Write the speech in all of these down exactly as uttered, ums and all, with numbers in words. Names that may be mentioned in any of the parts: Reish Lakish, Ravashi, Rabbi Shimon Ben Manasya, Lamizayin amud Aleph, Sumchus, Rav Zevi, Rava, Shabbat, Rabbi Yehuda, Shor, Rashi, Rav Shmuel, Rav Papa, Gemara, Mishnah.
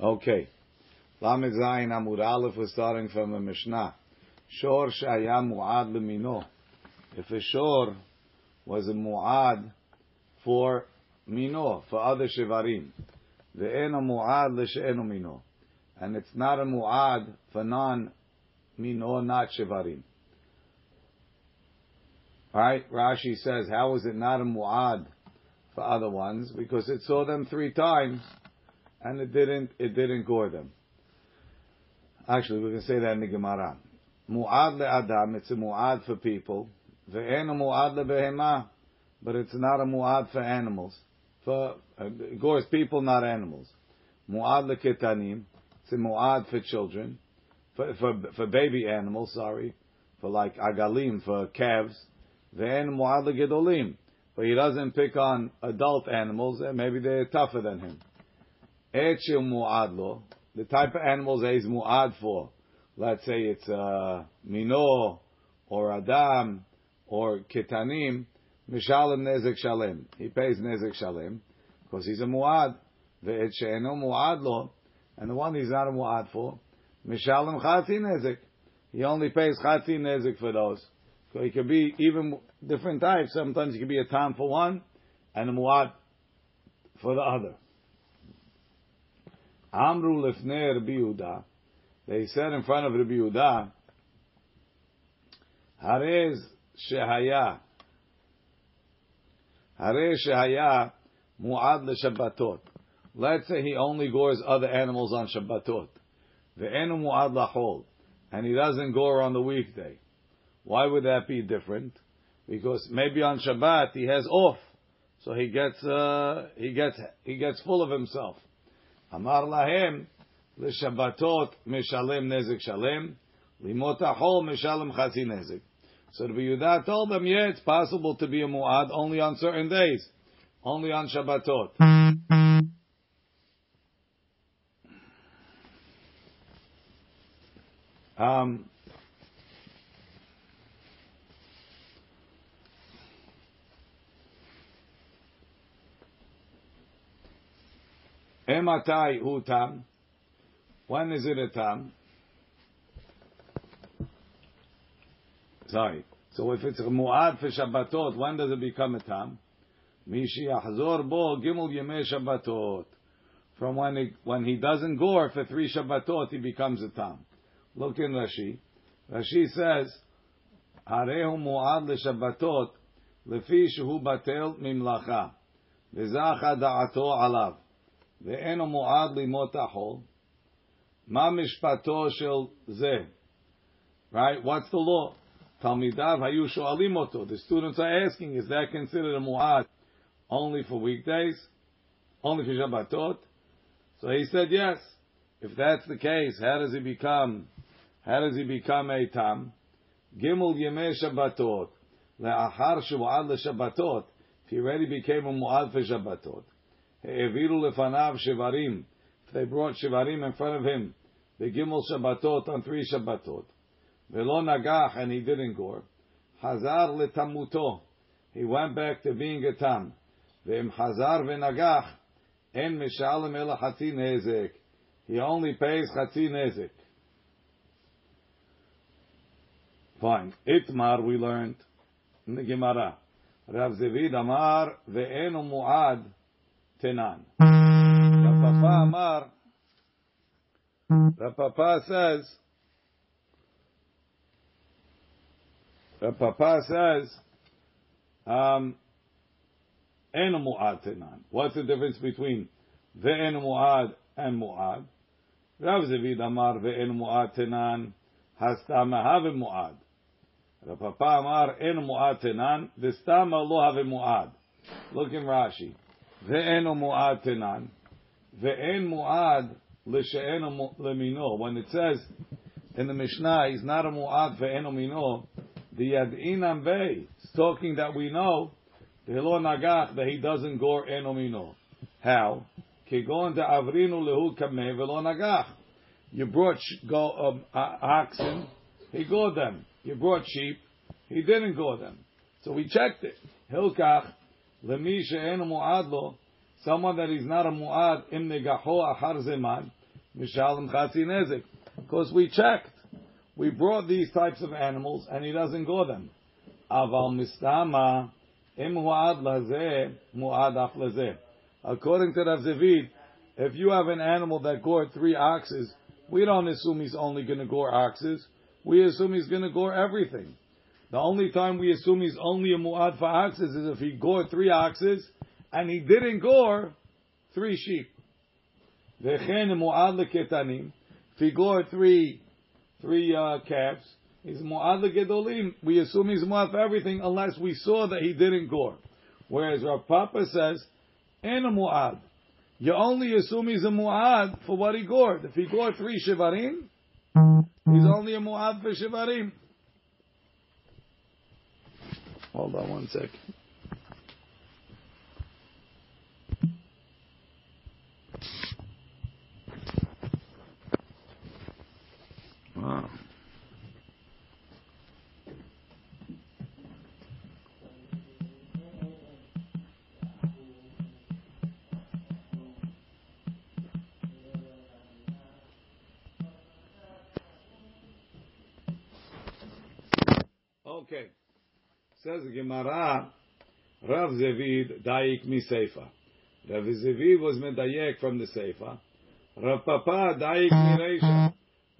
Okay. Lamizayin amud Aleph, we're starting from the Mishnah. Shor shaya mu'ad lemino. If a shor was a mu'ad for mino, for other shivarim, ve'eno mu'ad le'she'eno mino. And it's not a mu'ad for non-mino, not shivarim. Alright, Rashi says, how is it not a mu'ad for other ones? Because it saw them three times, and it didn't, it didn't gore them. Actually, we can say that in the Gemara. Mu'ad le'adam, it's a mu'ad for people. Ve'en a mu'ad le'behema, but it's not a mu'ad for animals. For, uh, it gores people, not animals. Mu'ad le'ketanim, it's a mu'ad for children. For, for, for baby animals, sorry. For like agalim, for calves. Ve'en mu'ad le'gedolim, but he doesn't pick on adult animals, and maybe they're tougher than him. E'chil mu'ad lo, the type of animals that he's mu'ad for, let's say it's uh, mino, or adam, or ketanim, mishalem nezek shalem. He pays nezek shalem, because he's a mu'ad. Ve'et she'eno mu'ad lo, and the one he's not a mu'ad for, mishalem chati nezek. He only pays chati nezek for those. So he could be even different types. Sometimes he could be a tam for one, and a mu'ad for the other. Amru lefnei Rabbi Yehuda, they said in front of Rabbi Yehuda, Harez shehaya, Harez shehaya mu'ad leShabbatot. Let's say he only gores other animals on Shabbatot, ve'enu mu'ad lachol, and he doesn't gore on the weekday. Why would that be different? Because maybe on Shabbat he has off, so he gets uh, he gets he gets full of himself. Amar lahem, l'shabbatot mishalem nezek shalem, limot ha'chol mishalem chasi nezek. So Rabbi Yehuda told them, yeah, it's possible to be a mu'ad only on certain days, only on Shabbatot. Um, Ematai hu tam. When is it a tam? Sorry. So if it's a mu'ad for Shabbatot, when does it become a tam? Mishi yachzor bo gimel yemei Shabbatot. From when he, when he doesn't gore for three Shabbatot, he becomes a tam. Look in Rashi. Rashi says, Harehu mu'ad leShabbatot lefi shehu batel mimlacha v'zacha da'ato alav. Ve'eno mu'ad limot ha'chol. Ma mishpato shel zeh. Right? What's the law? Talmidav hayu sho'alim oto. The students are asking, is that considered a mu'ad only for weekdays? Only for Shabbatot? So he said yes. If that's the case, how does he become, how does he become a tam? Gimel yemei Shabbatot. Le'achar she'mu'ad leShabbatot. If he already became a mu'ad for Shabbatot. If they brought shivarim in front of him, the gimel Shabbatot on three Shabbatot, velo nagach, and he didn't gore. Hazar letamuto, he went back to being a tam. Ve'im hazar ve'nagach, en mishalem el hati nezek. He only pays hati nezek. Fine. Itmar we learned in the Gemara. Rav Zevi damar ve'enu mu'ad. Tenan. Rav Papa Amar. Rav Papa says. Rav Papa says. Um, Eno mu'ad tenan. What's the difference between ve'en mu'ad and mu'ad? Rav Zevi Amar ve'en mu'ad tenan. Hastama have mu'ad. Rav Papa Amar en mu'ad tenan. Destama lo have mu'ad. Look in Rashi. Ve'eno mu'ad tenan, ve'en mu'ad l'she'eno lemino. When it says in the Mishnah, he's not a mu'ad ve'eno mino, the yad'inam bei, it's talking that we know, ve'lo nagach, that he doesn't gore eno mino. How? Kegon de'avrinu lehu kameh ve'lo nagach. You brought go, um, oxen, he gored them. You brought sheep, he didn't gore them. So we checked it. Hilkach. Someone that is not a mu'ad im negaho achar zeman, Mishalem Chatzi Nezek. Because we checked. We brought these types of animals and he doesn't go them. Aval Mistama Im Mu'ad Lazeh Mu'ad Af Lazeh. According to Rav Zevi, if you have an animal that gored three oxes, we don't assume he's only going to gore oxes. We assume he's going to gore everything. The only time we assume he's only a mu'ad for oxes is if he gored three oxes and he didn't gore three sheep. V'chen mu'ad leketanim. If he gored three three uh, calves, he's mu'ad legedolim. We assume he's mu'ad for everything unless we saw that he didn't gore. Whereas Rav Papa says, "En a mu'ad." You only assume he's a mu'ad for what he gored. If he gored three shivarim, he's only a mu'ad for shivarim. Hold on one sec. Wow. Okay, says the Gemara, Rav Zevi daik mi seifa. Rav Zevi was medayek from the seifa. Rav Papa daik mi reisha.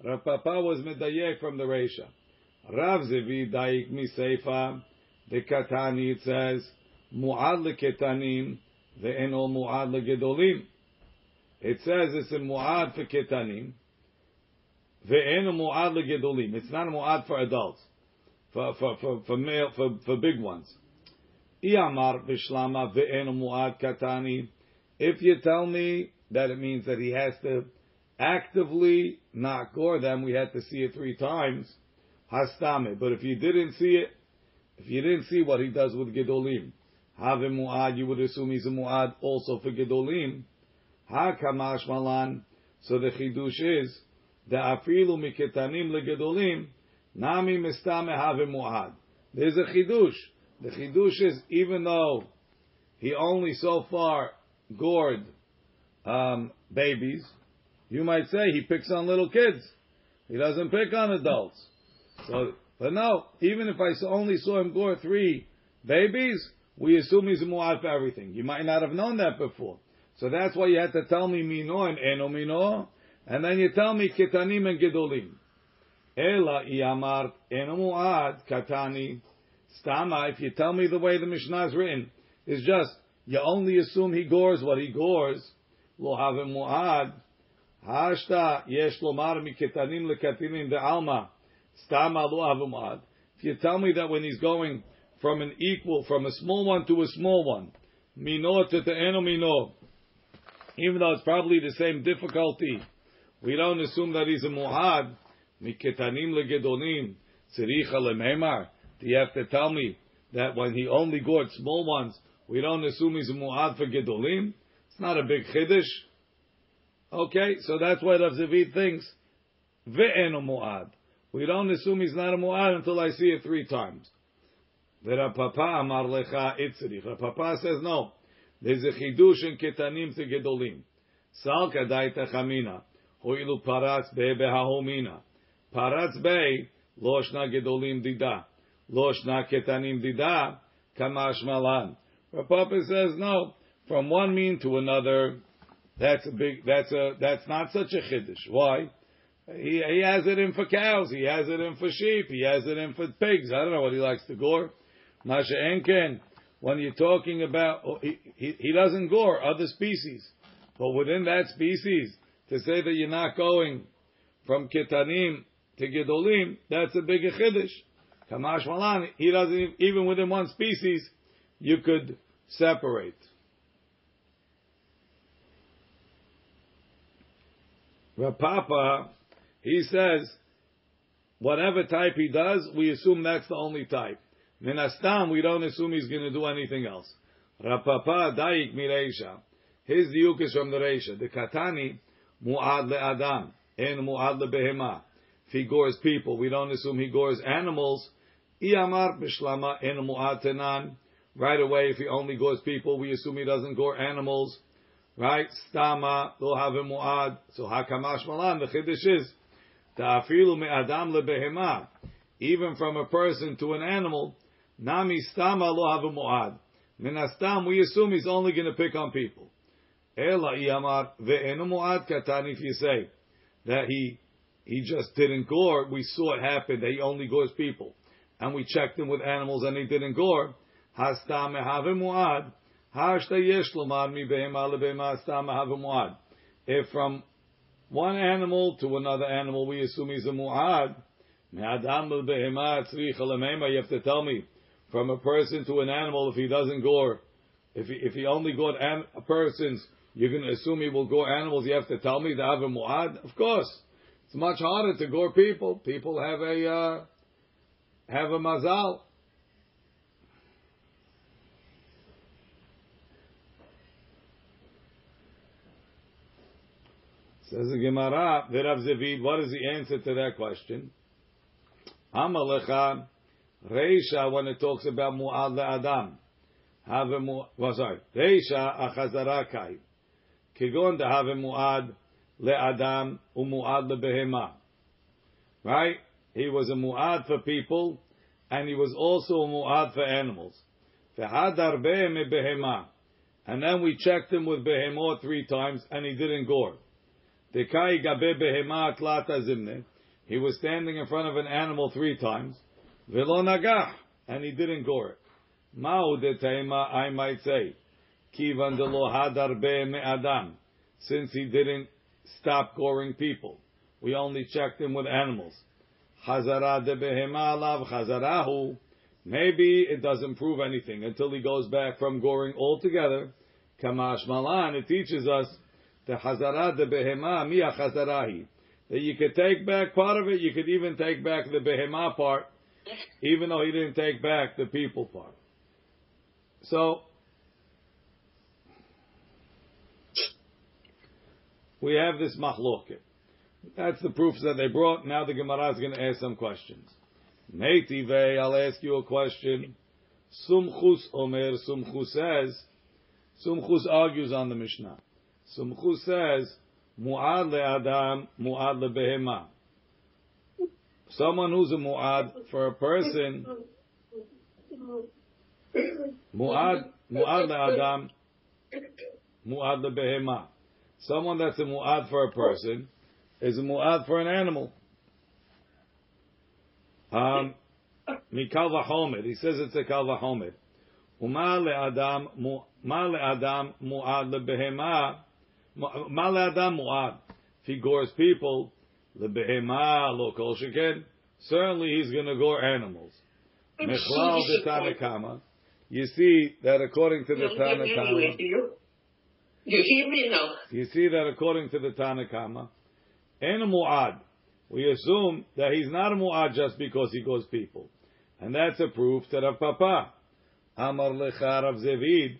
Rav Papa was medayek from the reisha. Rav Zevi daik mi seifa. The katani, it says mu'ad leketanim ve'eno mu'ad legedolim. It says it's a mu'ad for ketanim ve'eno mu'ad legedolim. It's not a mu'ad for adults. For for for for male for for big ones. Iyamar vishlama ve'enu mu'ad katani. If you tell me that it means that he has to actively not gore them, we had to see it three times. Hastame. But if you didn't see it, if you didn't see what he does with gedolim, have mu'ad, you would assume he's a mu'ad also for gedolim. Ha kamash malan. So the chidush is the afilu miketanim legedolim. Nami mistame havim mu'ad. There's a chidush. The chidush is, even though he only so far gored um, babies, you might say he picks on little kids. He doesn't pick on adults. So, but no, even if I only saw him gore three babies, we assume he's a mu'ad for everything. You might not have known that before. So that's why you had to tell me mino and eno mino, and then you tell me ketanim and gedolim. Ela iyamar eno mu'ad katani stama. If you tell me the way the Mishnah is written, it's just you only assume he gores what he gores. Lo havim mu'ad hashta yesh lomar mi ketanim lekatinim de'alma stama lo havim mu'ad. If you tell me that when he's going from an equal, from a small one to a small one, minor to eno minor, even though it's probably the same difficulty, we don't assume that he's a mu'ad. Miketanim legedolim tziricha lememar. Do you have to tell me that when he only gored small ones, we don't assume he's a mu'ad for gedolim? It's not a big chiddush. Okay, so that's why Rav Zevi thinks ve'eno mu'ad. We don't assume he's not a mu'ad until I see it three times. Rav Papa amar lecha itzirich. Rav Papa says no. There's a chidush in ketanim to gedolim. Salka daita chamina ho'ilu paratz be'be ha'homina. Paratz bay lo shna gedolim dida, lo shna ketanim dida, kamash malan. Rav Papa says no, from one mean to another. That's a big. That's a. That's not such a chiddush. Why? He he has it in for cows. He has it in for sheep. He has it in for pigs. I don't know what he likes to gore. Masha enken. When you're talking about, he, he he doesn't gore other species, but within that species, to say that you're not going from ketanim to gedolim, that's a big chiddush. Kamash malan, he doesn't, even within one species, you could separate. Rav Papa, he says, whatever type he does, we assume that's the only type. Minastam, we don't assume he's going to do anything else. Rav Papa, daik mi reisha. His diuk is from the reisha. The katani, mu'ad le'adam, en mu'ad le'behema. If he gores people, we don't assume he gores animals. Iyamar bishlama en mu'ad tenan. Right away, if he only gores people, we assume he doesn't gore animals. Right? Stama lo have muad. So how come Ashmalan? The chiddush is ta'afilu me'adam lebehema, even from a person to an animal. Nami stama lo have muad. Minastam, we assume he's only going to pick on people. Ela iyamar ve'enu muad katan. If you say that he he just didn't gore, we saw it happen that he only gores people, and we checked him with animals and he didn't gore. Hastam mehave muad. If from one animal to another animal we assume he's a mu'ad, you have to tell me, from a person to an animal, if he doesn't gore, if he, if he only gored persons, you're going to assume he will gore animals, you have to tell me to have a mu'ad? Of course. It's much harder to gore people. People have a, uh, have a mazal. Says the Gemara, Rav Zevi, what is the answer to that question? Amalecha, Reisha, when it talks about Mu'ad le'adam, have a Mu'ad, well, sorry, Reisha, achazarakai, Kegon to have a Mu'ad le'adam, u'Mu'ad le'behema. Right? He was a Mu'ad for people, and he was also a Mu'ad for animals. Fehadar behem behema. And then we checked him with behemot three times, and he didn't gore. He was standing in front of an animal three times, and he didn't gore it. I might say, since he didn't stop goring people, we only checked him with animals. Maybe it doesn't prove anything until he goes back from goring altogether. It teaches us the hazara, the behema, miya hazarahi. That you could take back part of it, you could even take back the behema part, even though he didn't take back the people part. So, we have this mahloket. That's the proofs that they brought. Now the Gemara is going to ask some questions. Neitive, I'll ask you a question. Sumchus omer, Sumchus says, Sumchus argues on the Mishnah. Sumchus says, Mu'ad le'adam, Mu'ad le'behema. Someone who's a Mu'ad for a person, Mu'ad, Mu'ad le'adam, Mu'ad le'behema. Someone that's a Mu'ad for a person is a Mu'ad for an animal. Um, Mikal v'chomed, he says it's a Kal v'chomed. U'ma le'adam, Mu'ad le'behema. If he gores people, certainly he's going to gore animals. You see that according to the Tanakama, you hear me now? You see that according to the Tanakama, in a mu'ad, we assume that he's not a mu'ad just because he gores people, and that's a proof to Rav Papa. Amar lecha Rav Zevid,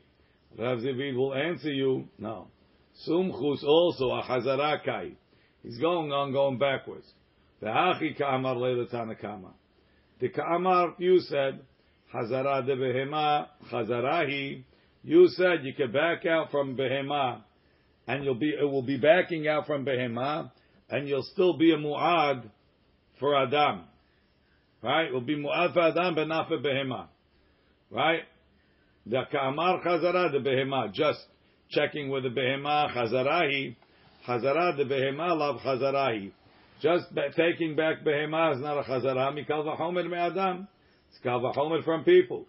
Rav Zevid will answer you now. Sumchus also a hazarakai. He's going on, going backwards. The hachi ka'amar leila tanakama. The ka'amar, you said, hazara de behema, hazarahi. You said you can back out from behema, and you'll be, it will be backing out from behema, and you'll still be a mu'ad for adam. Right? It will be mu'ad for adam, but not for behema. Right? The ka'amar hazara de behema, just checking with the behema, chazarahi, chazarah, the behema, lav chazarahi. Just be- taking back behema is not a chazarah. Mikal v'chomer me'adam. It's kal v'chomer from people.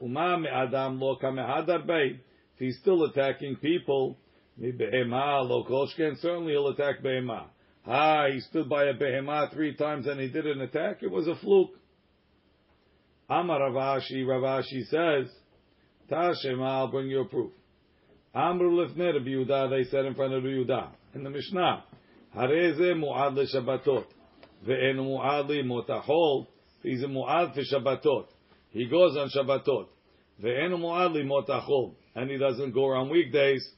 Uma me'adam lo kamehadar bay. If he's still attacking people, mi behema lo koshken, certainly he'll attack behema. Ah, he stood by a behema three times and he didn't attack. It was a fluke. Amar Ravashi, Ravashi says, Tashema, I'll bring you a proof. Amru lefner Rabbi Yehuda, they said in front of Rabbi Yehuda in the Mishnah, Hareze mu'ad leShabbatot, ve'en mu'ad leMotachol. He's a mu'ad for Shabbatot. He goes on Shabbatot, ve'en mu'ad leMotachol, and he doesn't go on weekdays.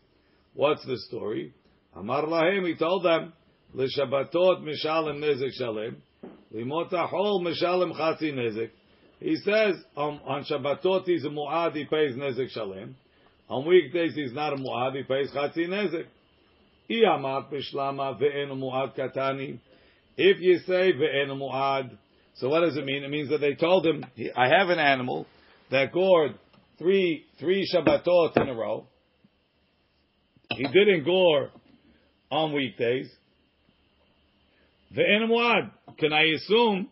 What's the story? Amar lahem, he told them, leShabbatot mishalem nezek shalem, leMotachol mishalem chatzi nezek. He says on, on Shabbatot he's a mu'ad, he pays nezek shalem. On weekdays he's not a mu'ad, he pays chatzi nezek. If you say ve'enu mu'ad, so what does it mean? It means that they told him, I have an animal that gored three three Shabbatot in a row. He didn't gore on weekdays. Ve'enu mu'ad. Can I assume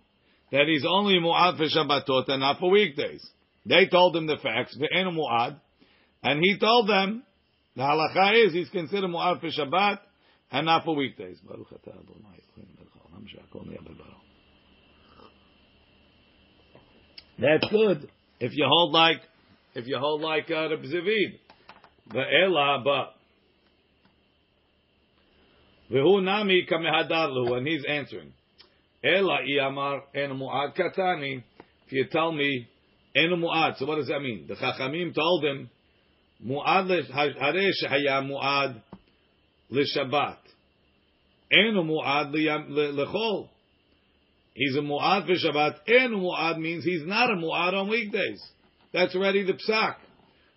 that he's only mu'ad for Shabbatot and not for weekdays? They told him the facts, ve'enu mu'ad, and he told them the halakha is he's considered mu'ad for Shabbat and not for weekdays. That's good if you hold like if you hold like uh, Rav Zevi. And he's answering. If you tell me enu mu'ad, so what does that mean? The Chachamim told him mu'ad l'haresh haya mu'ad l'shabbat. Enu mu'ad l'chol. He's a mu'ad for Shabbat. Enu mu'ad means he's not a mu'ad on weekdays. That's already the psak.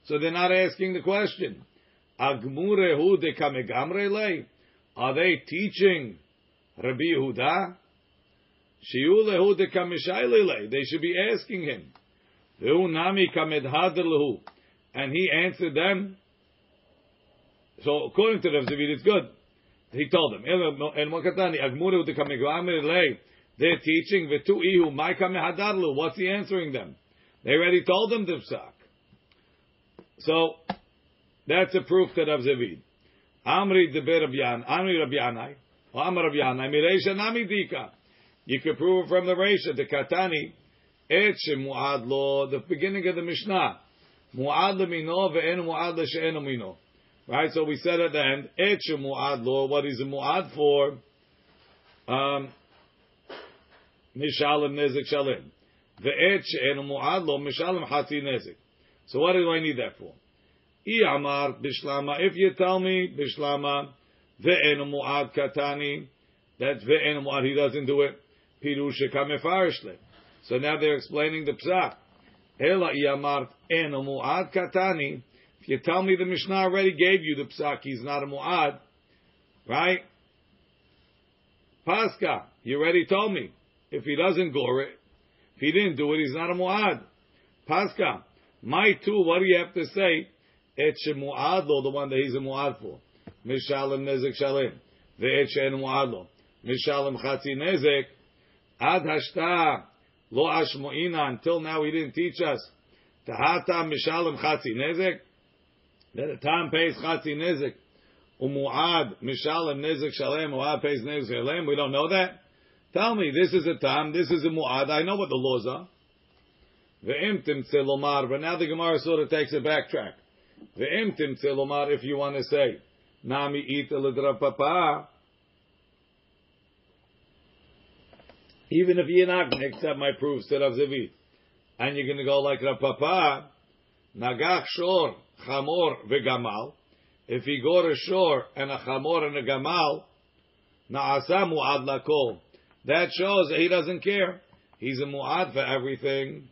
So they're not asking the question. Agmurehu de kamegamre lei. Are they teaching Rabbi Yehuda? Shiulehu de kamishayli lei. They should be asking him. Vehu nami kamedhadlehu. And he answered them. So according to Rav Zevi, it's good. He told them, they're teaching, what's he answering them? They already told them the psak. So that's a proof to Rav Zevi. Amri deber Rabbian, Amri Rabbianai, or Amar Rabbianai, Mireisha Nami Dika. You can prove it from the Reisha, the Katani, Et Shemuad Lo, the beginning of the Mishnah. Mu'ad lemino ve'en mu'ad le'she'en omino. Right, so we said at the end, et she'mu'ad lo, what is a mu'ad for? Mishalem nezek shalem. Ve'et she'en mu'ad lo, mishalem hati nezek. So what do I need that for? I amar bishlama, if you tell me, bishlama, ve'en mu'ad katani, that's ve'en mu'ad, he doesn't do it. Pirusha kamefarishle. So now they're explaining the psak. Ela iyamar eno mu'ad katani. If you tell me the Mishnah already gave you the psak, he's not a mu'ad, right? Pascha, you already told me. If he doesn't gore it, if he didn't do it, he's not a mu'ad. Pascha, my two, what do you have to say? Et she mu'ad lo, the one that he's a mu'ad for. Mishalem nezek shalem. Ve'et she en mu'ad lo. Mishalem chatzi nezek. Ad hashtah. Lo ashmo'ina, until now he didn't teach us. Tahata mishalem chatzi nezek. That a tam pays chatzi nezek. Umu'ad mishalem nezek shalem. Mu'ad pays nezek shalem. We don't know that. Tell me, this is a tam, this is a mu'ad. I know what the laws are. Ve'imtim tse lomar. But now the Gemara sort of takes a backtrack. Ve'imtim tse lomar, if you want to say. Nami ita l'drav papa. Even if you're not going to accept my proofs to Rav Zevi, and you're going to go like Rav Papa, Nagach Shor, Chamor, Vegamal, if he go to Shor and a Chamor and a Gamal, Na'asa Mu'ad Lakol. That shows that he doesn't care. He's a Mu'ad for everything.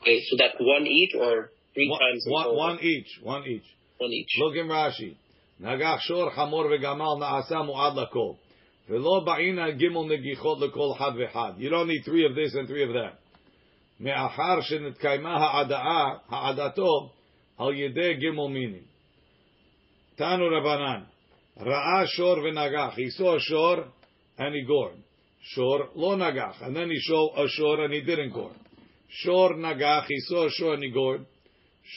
Okay, so that one each or three one, times? One, one each, one each. One each. Look in Rashi. Nagach Shor, Chamor, Vegamal, Na'asa Mu'ad Lakol. You don't need three of this and three of that. He saw a shor and he gored. Shor lo nagach. And then he saw a shor and he didn't gore. Shor nagach. He saw a shor and he gored.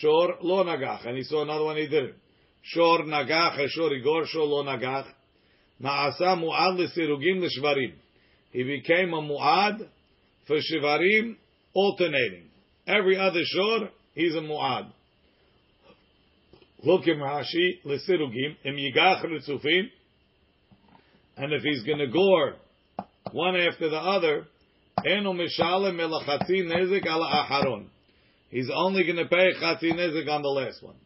Shor lo nagach. And he saw another one and he didn't. Shor nagach. A shor he gored. Shor lo nagach. Na'asa mu'ad l'sirugim l'shvarim. He became a mu'ad for shivarim alternating. Every other shor, he's a mu'ad. Look in Rashi, l'sirugim, im yigach l'tzufim. And if he's going to gore one after the other, eno mishalem elachatzi nezik ala acharon. He's only going to pay chatzi nezik on the last one.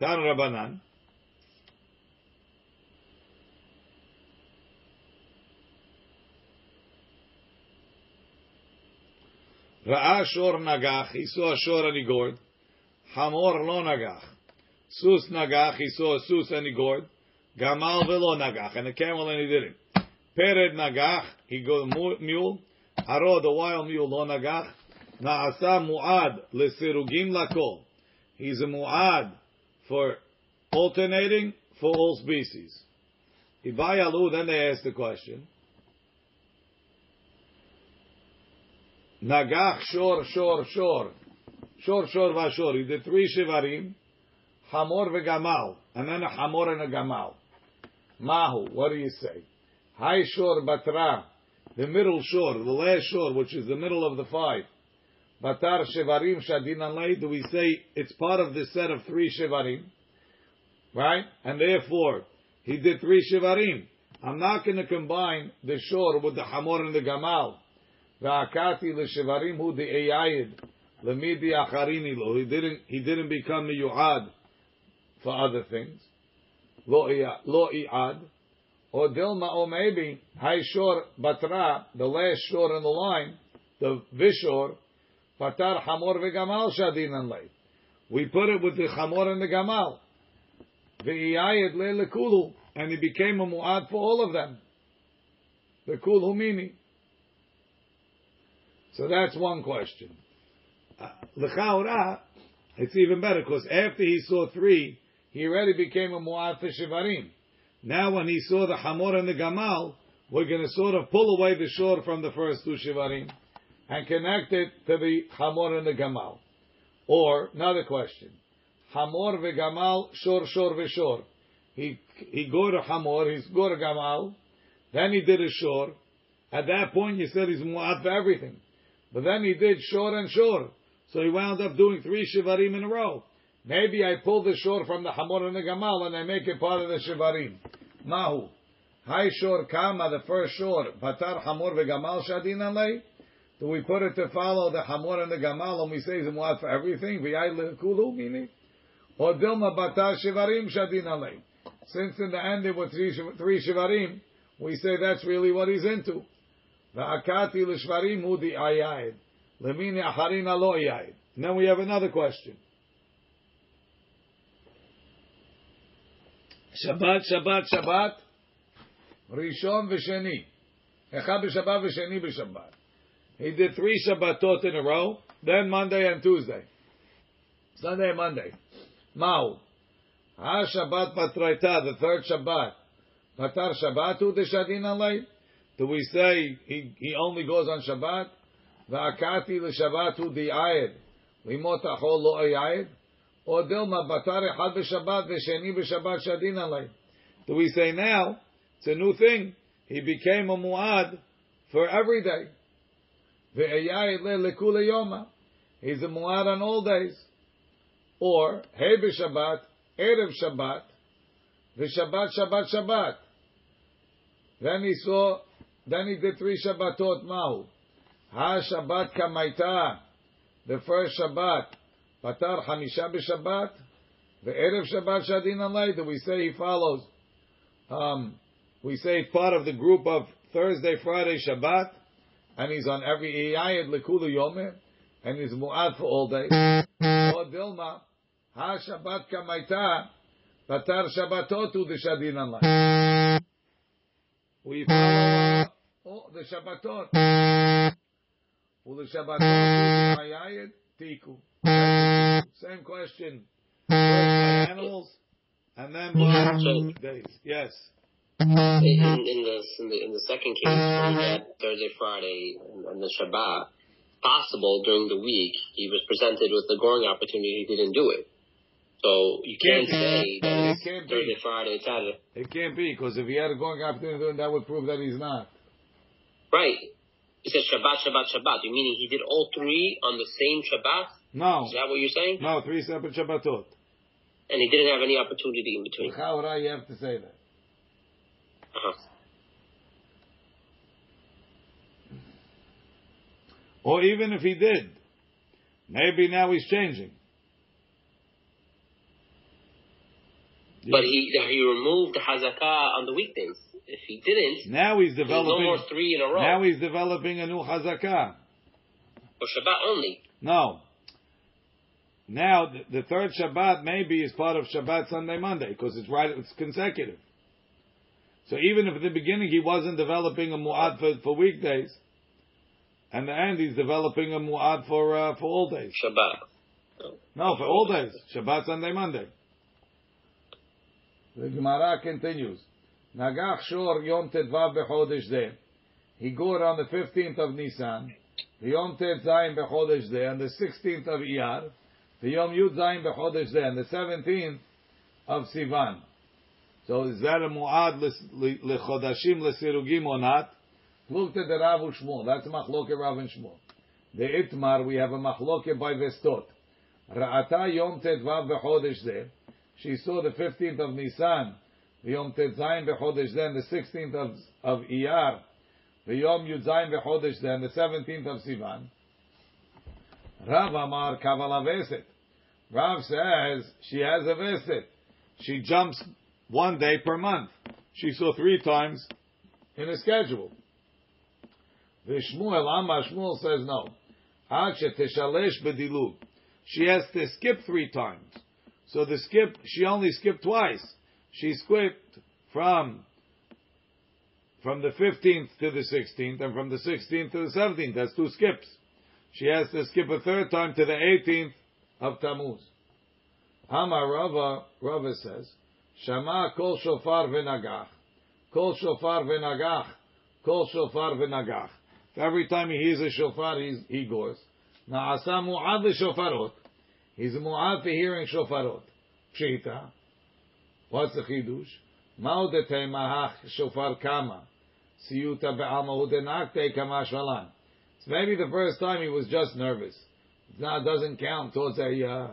Tan Rabbanan. Ra'a shor nagach. He saw a shor and he gored. Hamor lo nagach. Sus nagach, he saw a sus and he gored. Gamal velo nagach, and a camel and he didn't. Pered nagach, he got a mule. Haro, the wild mule, lo nagach. Naasa mu'ad lesirugim lakol. He's a mu'ad for alternating for all species. Ibayalu, then they asked the question. Nagach, shor, shor, shor. Shor, shor, vashor. He did three shivarim. Hamor vegamal. And then a hamor and a gamal. Mahu, what do you say? Hai shor batra. The middle shor, the last shor, which is the middle of the five. Batar shivarim shadinan lay. Do we say it's part of the set of three shivarim? Right? And therefore, he did three shivarim. I'm not going to combine the shor with the hamor and the gamal. Va'akati l'shivarim hu de'ayayid l'midi acharini lo. He didn't. He didn't become a yu'ad for other things. Lo i'ad. Or dilma, or maybe hay shor batra, the last shor in the line, the vishor, patar hamor ve'gamal shadin and lay. We put it with the hamor and the gamal. Ve'ayayid le'lekulu, and he became a mu'ad for all of them. The kulhu meaning. So that's one question. L'chaura, uh, it's even better, because after he saw three, he already became a mu'ad for shivarim. Now when he saw the hamor and the gamal, we're going to sort of pull away the shor from the first two shivarim and connect it to the hamor and the gamal. Or, another question. Hamor ve'gamal, shor, shor, ve'shor. He, he got a hamor, he's got a gamal, then he did a shor. At that point you said he's mu'ad for everything. But then he did shor and shor. So he wound up doing three shivarim in a row. Maybe I pull the shor from the hamor and the gamal and I make it part of the shivarim. Mahu. Hai shor kama, the first shor. Batar hamor ve'gamal shadin alay. Do we put it to follow the hamor and the gamal and we say he's mu'ad for everything? V'yay l'kulu meaning? Or dilma batar shivarim shadin alay. Since in the end it was three, three shivarim, we say that's really what he's into. Va'akati l'shvarim hu di'ayayid. Lemini acharin alo ayayid. And then we have another question. Shabbat, Shabbat, Shabbat. Rishon v'sheni. Echad b'Shabbat v'sheni b'Shabbat. He did three Shabbatot in a row. Then Monday and Tuesday. Sunday and Monday. Mau. Ha Shabbat patraita. The third Shabbat. Patar Shabbatu d'shadin alay. Do we say he, he only goes on Shabbat? V'akati l'shabbatu di'ayed. Limot achol lo ayed. Or dilma batar echad b'shabbat v'sheni b'shabbat shadin alay. Do we say now, it's a new thing. He became a mu'ad for every day. V'ayayed le'lekule yoma. He's a mu'ad on all days. Or, hey b'shabbat, erev shabbat, v'shabbat shabbat shabbat. Then he saw... Then he did three Shabbatot. Mahu. Ha Shabbat Kamaita. The first Shabbat. Patar Hamisha B'Shabbat. The Erev Shabbat Shadin Alay. Do we say he follows? Um, we say part of the group of Thursday, Friday, Shabbat. And he's on every Iyayid Lekulu Yomeh. And he's Mu'ad for all day. Or Dilma. Ha Shabbat Kamaita. Patar Shabbatotu D'Shadin Alay. We follow oh, the Shabbatot. Well, the Shabbatot, Tiku. Same question. First animals, and then so, days. Yes. In, in, this, in, the, in the second case, on that Thursday, Friday, and the Shabbat, possible during the week, he was presented with the goring opportunity, he didn't do it. So you can't say that it's Thursday, Friday, Saturday. It can't be, because if he had a going opportunity, that would prove that he's not. Right. He says Shabbat, Shabbat, Shabbat. You meaning he did all three on the same Shabbat? No. Is that what you're saying? No, three separate Shabbatot. And he didn't have any opportunity in between. How would I have to say that? Uh-huh. Or even if he did, maybe now he's changing. But he he removed the hazakah on the weekdays. If he didn't, now he's developing no more three in a row. Now he's developing a new hazakah for Shabbat only. No, Now, the, the third Shabbat maybe is part of Shabbat, Sunday, Monday, because it's right, it's consecutive. So even if at the beginning he wasn't developing a mu'ad for, for weekdays, and the end he's developing a mu'ad for uh, for all days. Shabbat. No, for all days. Shabbat, Sunday, Monday. The Gemara continues. Nagach Shor Yom Tedvav Bechodesh Zeh. He got on the fifteenth of Nisan, the Yom Ted Zayin Bechodesh Zeh, and the sixteenth of Iyar, the Yom Yud Zayin Bechodesh Zeh, and the seventeenth of Sivan. So is that a mu'ad lechodashim lesirugim or not? Look at the Rav Shmuel. That's machloket Rav and Shmuel. The Itmar, we have a machloket by Vestot. Ra'ata Yom Tedvav Bechodesh Zeh. She saw the fifteenth of Nisan, the Yom Tetzayin Bechodesh Zeh, the sixteenth of, of Iyar, the Yom Yudzayin Bechodesh Zeh, the seventeenth of Sivan. Rav Amar Kavala Veset. Rav says she has a Veset. She jumps one day per month. She saw three times in a schedule. Vishmuel Amar Shmuel says no. Ad Sheteshalesh Bedilug. She has to skip three times. So the skip, she only skipped twice. She skipped from from the fifteenth to the sixteenth, and from the sixteenth to the seventeenth. That's two skips. She has to skip a third time to the eighteenth of Tammuz. Amar Rava, Rava says, Shama kol shofar v'nagach, kol shofar v'nagach, kol shofar v'nagach. Every time he hears a shofar, he's, he goes. Na'asa mu'ad l'shofarot. He's a mu'ad for hearing shofarot. Pshita. What's the chidush? Ma'udet ha'imahach shofar kama. Siyuta be'almahu denakte kama shalan. It's maybe the first time he was just nervous. Now it doesn't count towards a, uh,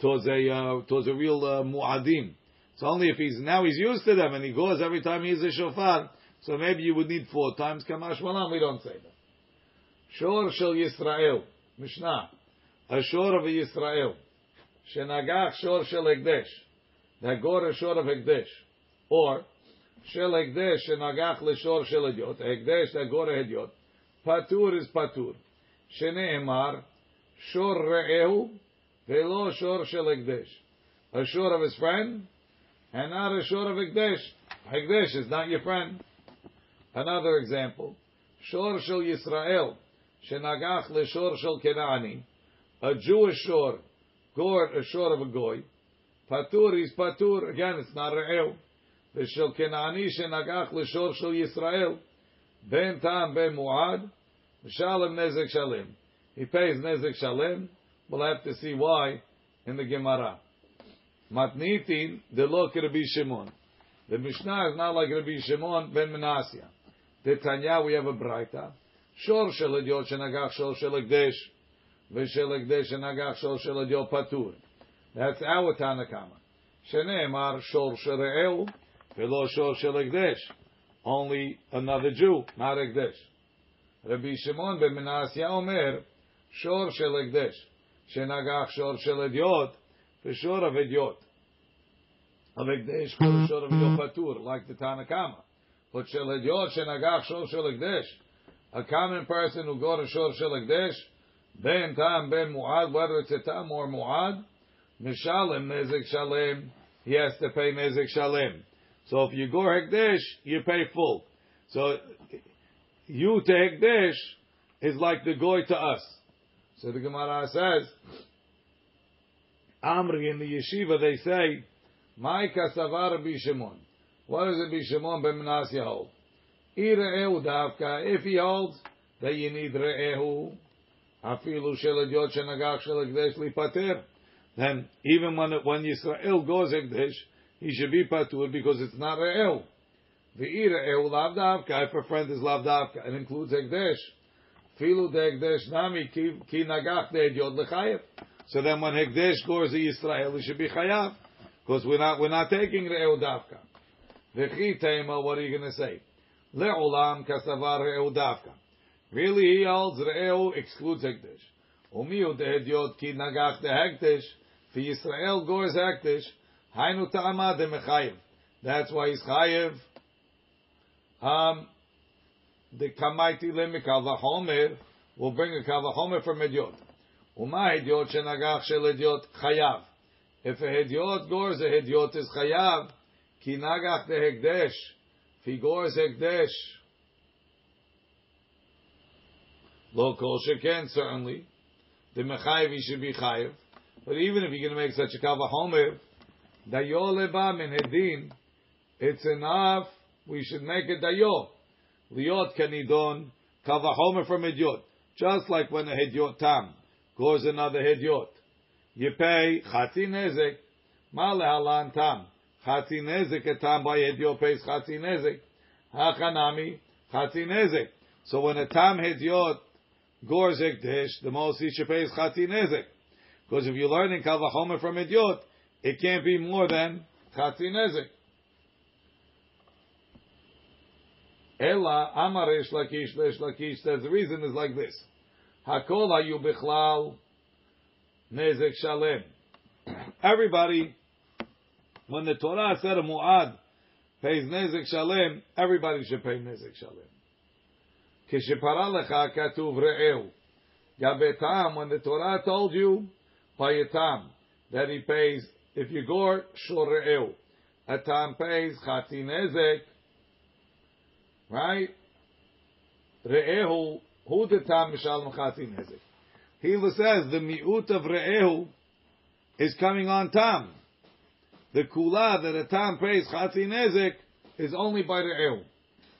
towards a, uh, towards a real uh, mu'adim. It's only if he's, now he's used to them and he goes every time he hears a shofar. So maybe you would need four times kama shalan. We don't say that. Shor shel Yisrael. Mishnah. A shor of Yisrael, shenagach shor shel Hekdesh, that got a shor of Hekdesh, or shel Hekdesh shenagach l'shor shel Hedyot, Hekdesh that got a Hedyot, patur is patur, sheneemar shor re'ehu velo shor shel Hekdesh, a shor of his friend, and not a shor of Hekdesh. Hekdesh is not your friend. Another example, shor shel Yisrael, shenagach l'shor shel Kenani. A Jewish shor, gor, a shor of a goy. Patur is patur. Again, it's not re'ew. The shel Kenani shenagach l'shor shel Yisrael. Ben tam ben mu'ad. Shalem nezek shalem. He pays nezek shalem. We'll have to see why in the Gemara. Matnitin delo Rabbi Shimon. The Mishnah is not like Rabbi Shimon Ben Manasya. The Tanya, we have a braita. Shor shel Hedyot shenagach shor shel Hekdesh. That's our Tanakama. Sheneemar shor shere'eu velo shor shelegdesh. Only another Jew, not Ekdesh. Rabbi Shimon ben Manasya Omer shor shelegdesh shenagach shor sheledyot v'shor of Hedyot of Ekdesh shor of Hedyot patur, like the Tanakama. But sheledyot shenagach shor shelegdesh, a common person who got a shor shelegdesh. Ben tam ben mu'ad, whether it's a tam or mu'ad, mishalem nezek shalem, he has to pay nezek shalem. So if you go hekdesh, you pay full. So you to hekdesh is like the goy to us. So the Gemara says, Amri in the yeshiva, they say, Mai kasavar bishimon. What does it bishimon ben Manasya hold? Ire'ehu davka, if he holds, that you need re'ehu. Then even when when Yisrael goes Ekdesh, he should be patur because it's not re'el. V'ira'eu lavdavka, if a friend is lavdavka, it includes Ekdesh. Filu de'ekdesh nami ki nagach de'edyot l'chayev. So then when Ekdesh goes to Yisrael, he should be chayav because we're not we're not taking re'eu davka. V'chi teima, what are you going to say? Le'olam kasavar re'eu davka. Really, he holds Re'ehu excludes Hekdesh. Umiu de'edyot ki nagach de'hekdesh. For Yisrael goes Hekdesh. Hainu ta'ama de'mechayev. That's why he's chayev. Um, the kamaiti le'mikal v'chomer will bring a kavachomer from Hedyot. If a hediot gores, a hediot is chayav. Ki nagach dehekdesh. If he gores hekdesh. Lo kol sheken, certainly. The mechayev, he should be chayav. But even if you're going to make such a kavahomer, dayo leba min hedin, it's enough. We should make it dayo. Liot kanidon, kavahomer from hediot. Just like when a hediot tam goes another hediot. Yepei chatzi nezek, ma lehalan tam. Chatzi nezek a tam by hediot pays chatzi nezek. Hachanami, chatzi nezek. So when a tam hediot gores hekdesh, the most he should pay is chatzi nezek. Because if you're learning kal vachomer from hediot, it can't be more than chatzi nezek. Ela amar Reish Lakish, Reish Lakish says the reason is like this. Hakol hayu bichlal nezek shalem. Everybody, when the Torah said a mu'ad pays nezek shalem, everybody should pay nezek shalem. Kishipara lecha katuv re'eu. Yabetam, when the Torah told you, payetam, that he pays, if you gore, shor re'eu. A tam pays chatzi nezek. Right? Re'ehu, who the tam mishalem chatzi nezek? He says the mi'ut of re'ehu is coming on tam. The kula that a tam pays chatzi nezek is only by re'ehu.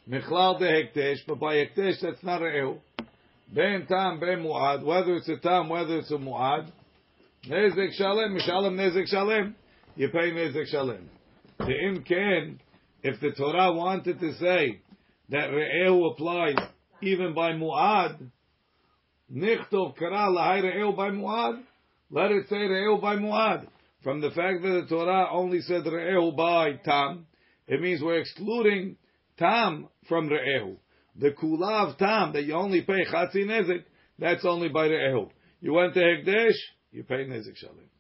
Michlal de hektesh, but by hektesh that's not re'ehu. Ben tam, ben mu'ad, whether it's a tam, whether it's a mu'ad. Nezek shalem, mishalem nezek shalem. You pay nezek shalem. The imken, if the Torah wanted to say that re'ehu applies even by mu'ad, nichtov kara lahai re'ehu by mu'ad, let it say re'ehu by mu'ad. From the fact that the Torah only said re'ehu by tam, it means we're excluding tam from re'ehu. The kula of tam, that you only pay chatzi nezek, that's only by re'ehu. You went to hekdesh, you pay nezek shalem.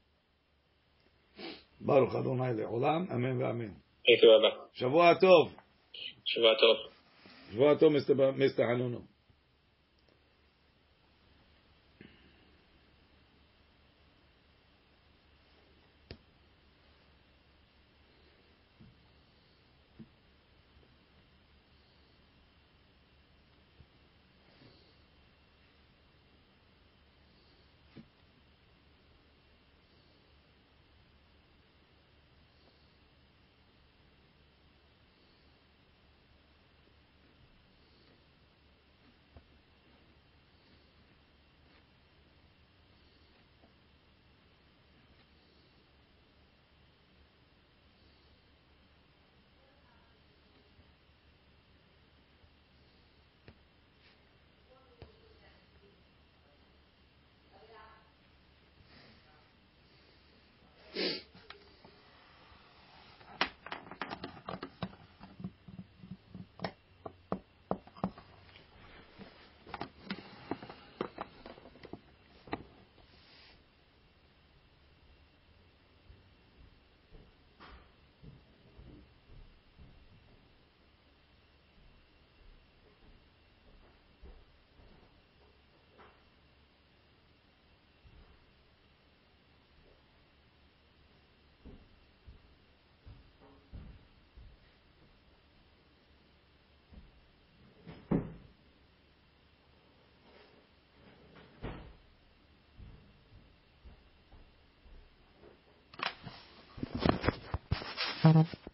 Baruch Adonai le'olam, amen v'amen. Thank you, Rabbi. Shavua tov. Shavua tov. Shavua tov, Mister Hanunu. Mm-hmm.